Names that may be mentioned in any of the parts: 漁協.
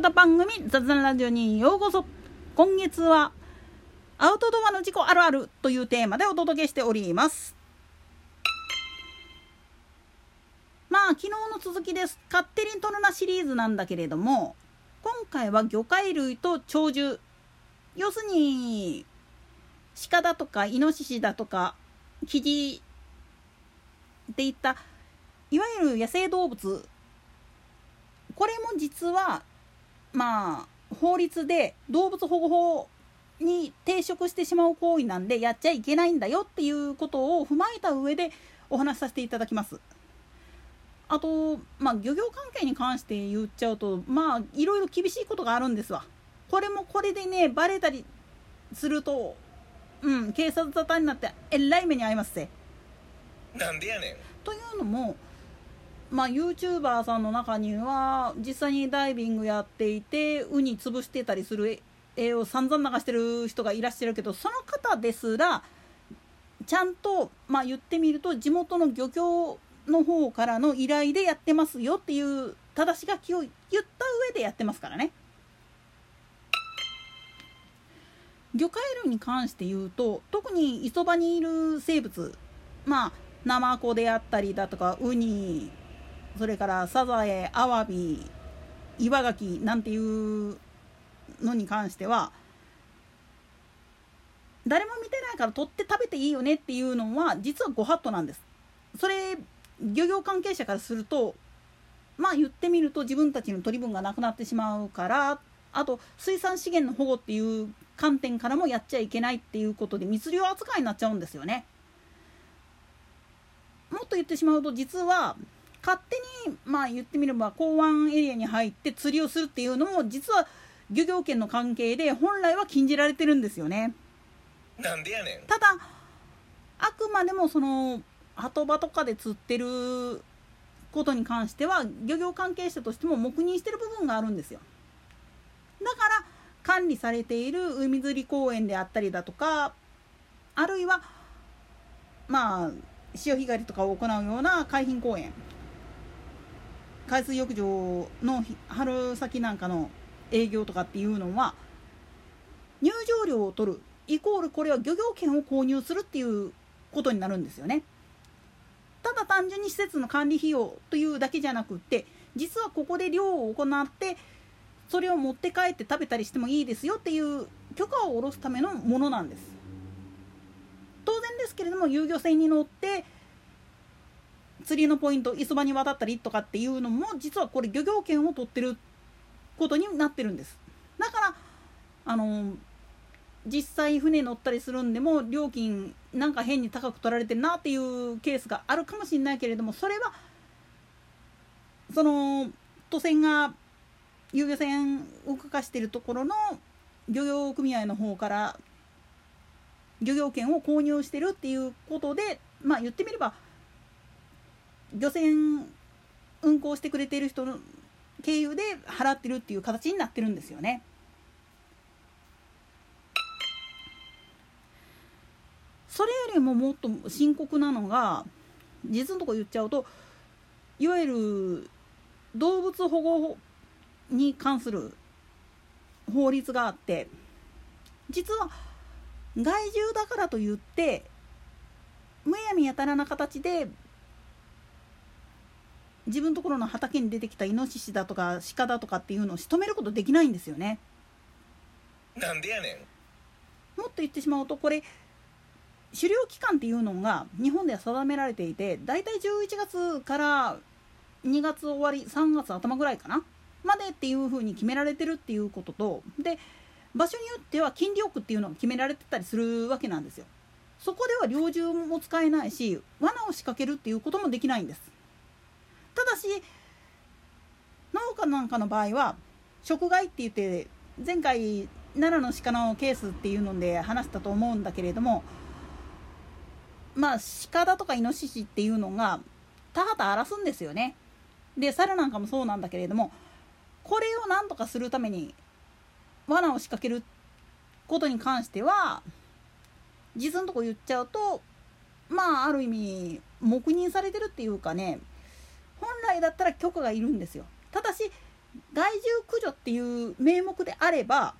方番組雑談ラジオにようこそ。今月はアウトドアの事故あるあるというテーマでお届けしております。昨日の続きです。勝手に取るなシリーズなんだけれども、今回は魚介類と鳥獣、要するに鹿だとかイノシシだとかキジっていったいわゆる野生動物、これも実は法律で動物保護法に抵触してしまう行為なんでやっちゃいけないんだよっていうことを踏まえた上でお話しさせていただきます。あと、漁業関係に関して言っちゃうと、いろいろ厳しいことがあるんですわ。これもこれでね、バレたりすると、警察沙汰になって、えらい目に遭いますぜ。なんでやねん。というのも、YouTuber さんの中には、実際にダイビングやっていて、ウニ潰してたりする絵を散々流してる人がいらっしゃるけど、その方ですら、ちゃんと、言ってみると、地元の漁協の方からの依頼でやってますよっていう正し書きを言った上でやってますからね。魚介類に関して言うと、特に磯場にいる生物、ナマコであったりだとかウニ、それからサザエ、アワビ、岩ガキなんていうのに関しては、誰も見てないから取って食べていいよねっていうのは実はご法度なんです。それ漁業関係者からすると、言ってみると自分たちの取り分がなくなってしまうから、あと水産資源の保護っていう観点からもやっちゃいけないっていうことで密漁扱いになっちゃうんですよね。もっと言ってしまうと、実は勝手に言ってみれば港湾エリアに入って釣りをするっていうのも実は漁業権の関係で本来は禁じられてるんですよね。なんでやねん。ただあくまでもそのハトバとかで釣ってることに関しては漁業関係者としても黙認してる部分があるんですよ。だから管理されている海釣り公園であったりだとか、あるいは潮干狩りとかを行うような海浜公園、海水浴場の春先なんかの営業とかっていうのは、入場料を取るイコールこれは漁業権を購入するっていうことになるんですよね。ただ単純に施設の管理費用というだけじゃなくって、実はここで漁を行ってそれを持って帰って食べたりしてもいいですよっていう許可を下ろすためのものなんです。当然ですけれども、遊漁船に乗って釣りのポイント磯場に渡ったりとかっていうのも、実はこれ漁業権を取ってることになってるんです。だから実際船乗ったりするんでも料金なんか変に高く取られてるなっていうケースがあるかもしれないけれども、それはその都船が遊漁船を動かしているところの漁業組合の方から漁業権を購入してるっていうことで、言ってみれば漁船運航してくれている人の経由で払ってるっていう形になってるんですよね。それよりももっと深刻なのが、実のところ言っちゃうと、いわゆる動物保護に関する法律があって、実は害獣だからといってむやみやたらな形で自分のところの畑に出てきたイノシシだとか鹿だとかっていうのを仕留めることできないんですよね。なんでやねん。もっと言ってしまうと、これ狩猟期間っていうのが日本では定められていて、だいたい11月から2月終わり、3月頭ぐらいかなまでっていう風に決められてるっていうことと、で場所によっては禁猟区っていうのが決められてたりするわけなんですよ。そこでは猟銃も使えないし、罠を仕掛けるっていうこともできないんです。ただし農家なんかの場合は食害って言って、前回奈良の鹿のケースっていうので話したと思うんだけれども、鹿だとかイノシシっていうのが田畑荒らすんですよね。で猿なんかもそうなんだけれども、これをなんとかするために罠を仕掛けることに関しては、実のとこ言っちゃうと、ある意味黙認されてるっていうかね、本来だったら許可がいるんですよ。ただし害獣駆除っていう名目であれば、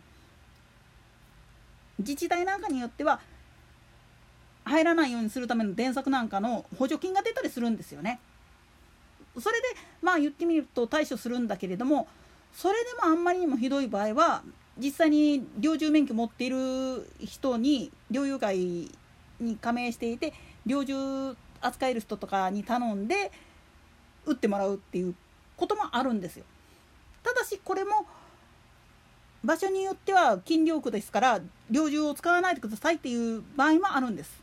自治体なんかによっては入らないようにするための電柵なんかの補助金が出たりするんですよね。それでまあ言ってみると対処するんだけれども、それでもあんまりにもひどい場合は実際に猟銃免許持っている人に、猟友会に加盟していて猟銃扱える人とかに頼んで撃ってもらうっていうこともあるんですよ。ただしこれも場所によっては禁猟区ですから猟銃を使わないでくださいっていう場合もあるんです。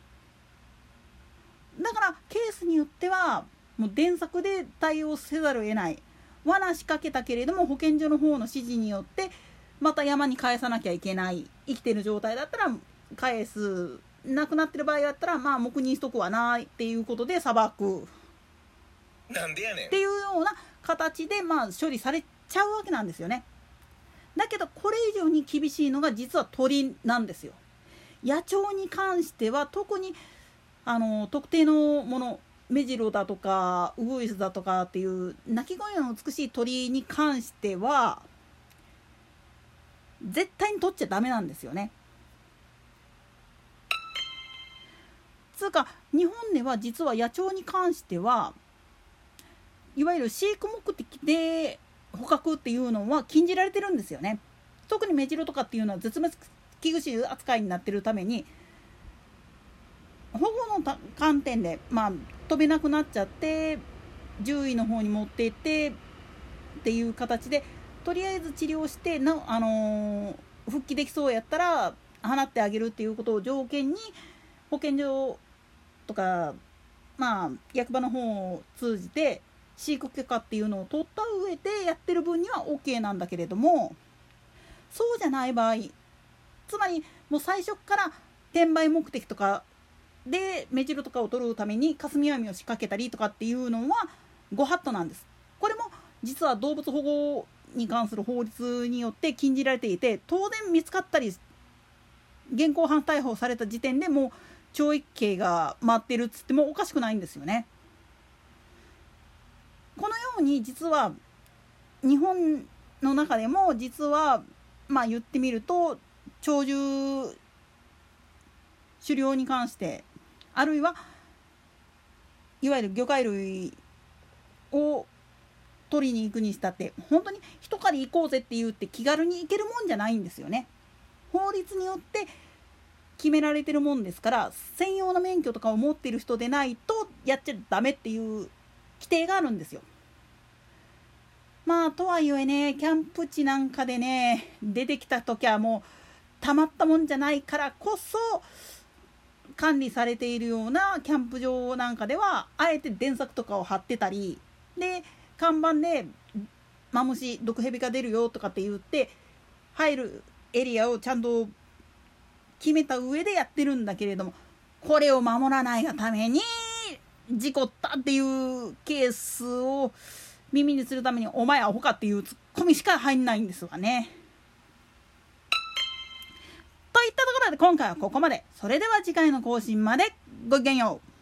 だからケースによってはもう電柵で対応せざるを得ない、罠仕掛けたけれども保健所の方の指示によってまた山に返さなきゃいけない、生きてる状態だったら返す、なくなってる場合だったらまあ黙認しとくわなっていうことで裁く、なんでやねんっていうような形でまあ処理されちゃうわけなんですよね。だけどこれ以上に厳しいのが実は鳥なんですよ。野鳥に関しては特に特定のもの、メジロだとかウグイスだとかっていう鳴き声の美しい鳥に関しては絶対に取っちゃダメなんですよね。つうか日本では実は野鳥に関してはいわゆる飼育目的で捕獲っていうのは禁じられてるんですよね。特にメジロとかっていうのは絶滅危惧種扱いになってるために保護の観点で、まあ、飛べなくなっちゃって獣医の方に持っていってっていう形でとりあえず治療して復帰できそうやったら放ってあげるっていうことを条件に保健所とか、まあ、役場の方を通じて飼育許可っていうのを取った上でやってる分には OK なんだけれども、そうじゃない場合、つまりもう最初から転売目的とかでメジロとかを取るために霞網を仕掛けたりとかっていうのはご法度なんです。これも実は動物保護に関する法律によって禁じられていて、当然見つかったり現行犯逮捕された時点でもう懲役刑が待ってるっつってもおかしくないんですよね。このように実は日本の中でも実はまあ言ってみると鳥獣狩猟に関してあるいはいわゆる魚介類を取りに行くにしたって本当に一狩り行こうぜって言って気軽に行けるもんじゃないんですよね。法律によって決められてるもんですから、専用の免許とかを持っている人でないとやっちゃダメっていう規定があるんですよ。まあとはいえね、キャンプ地なんかでね出てきた時はもうたまったもんじゃないからこそ管理されているようなキャンプ場なんかではあえて電柵とかを張ってたりで、看板でマムシ毒蛇が出るよとかって言って入るエリアをちゃんと決めた上でやってるんだけれども、これを守らないがために事故ったっていうケースを耳にするためにお前アホかっていうツッコミしか入んないんですわね。といったところで今回はここまで。それでは次回の更新までごきげんよう。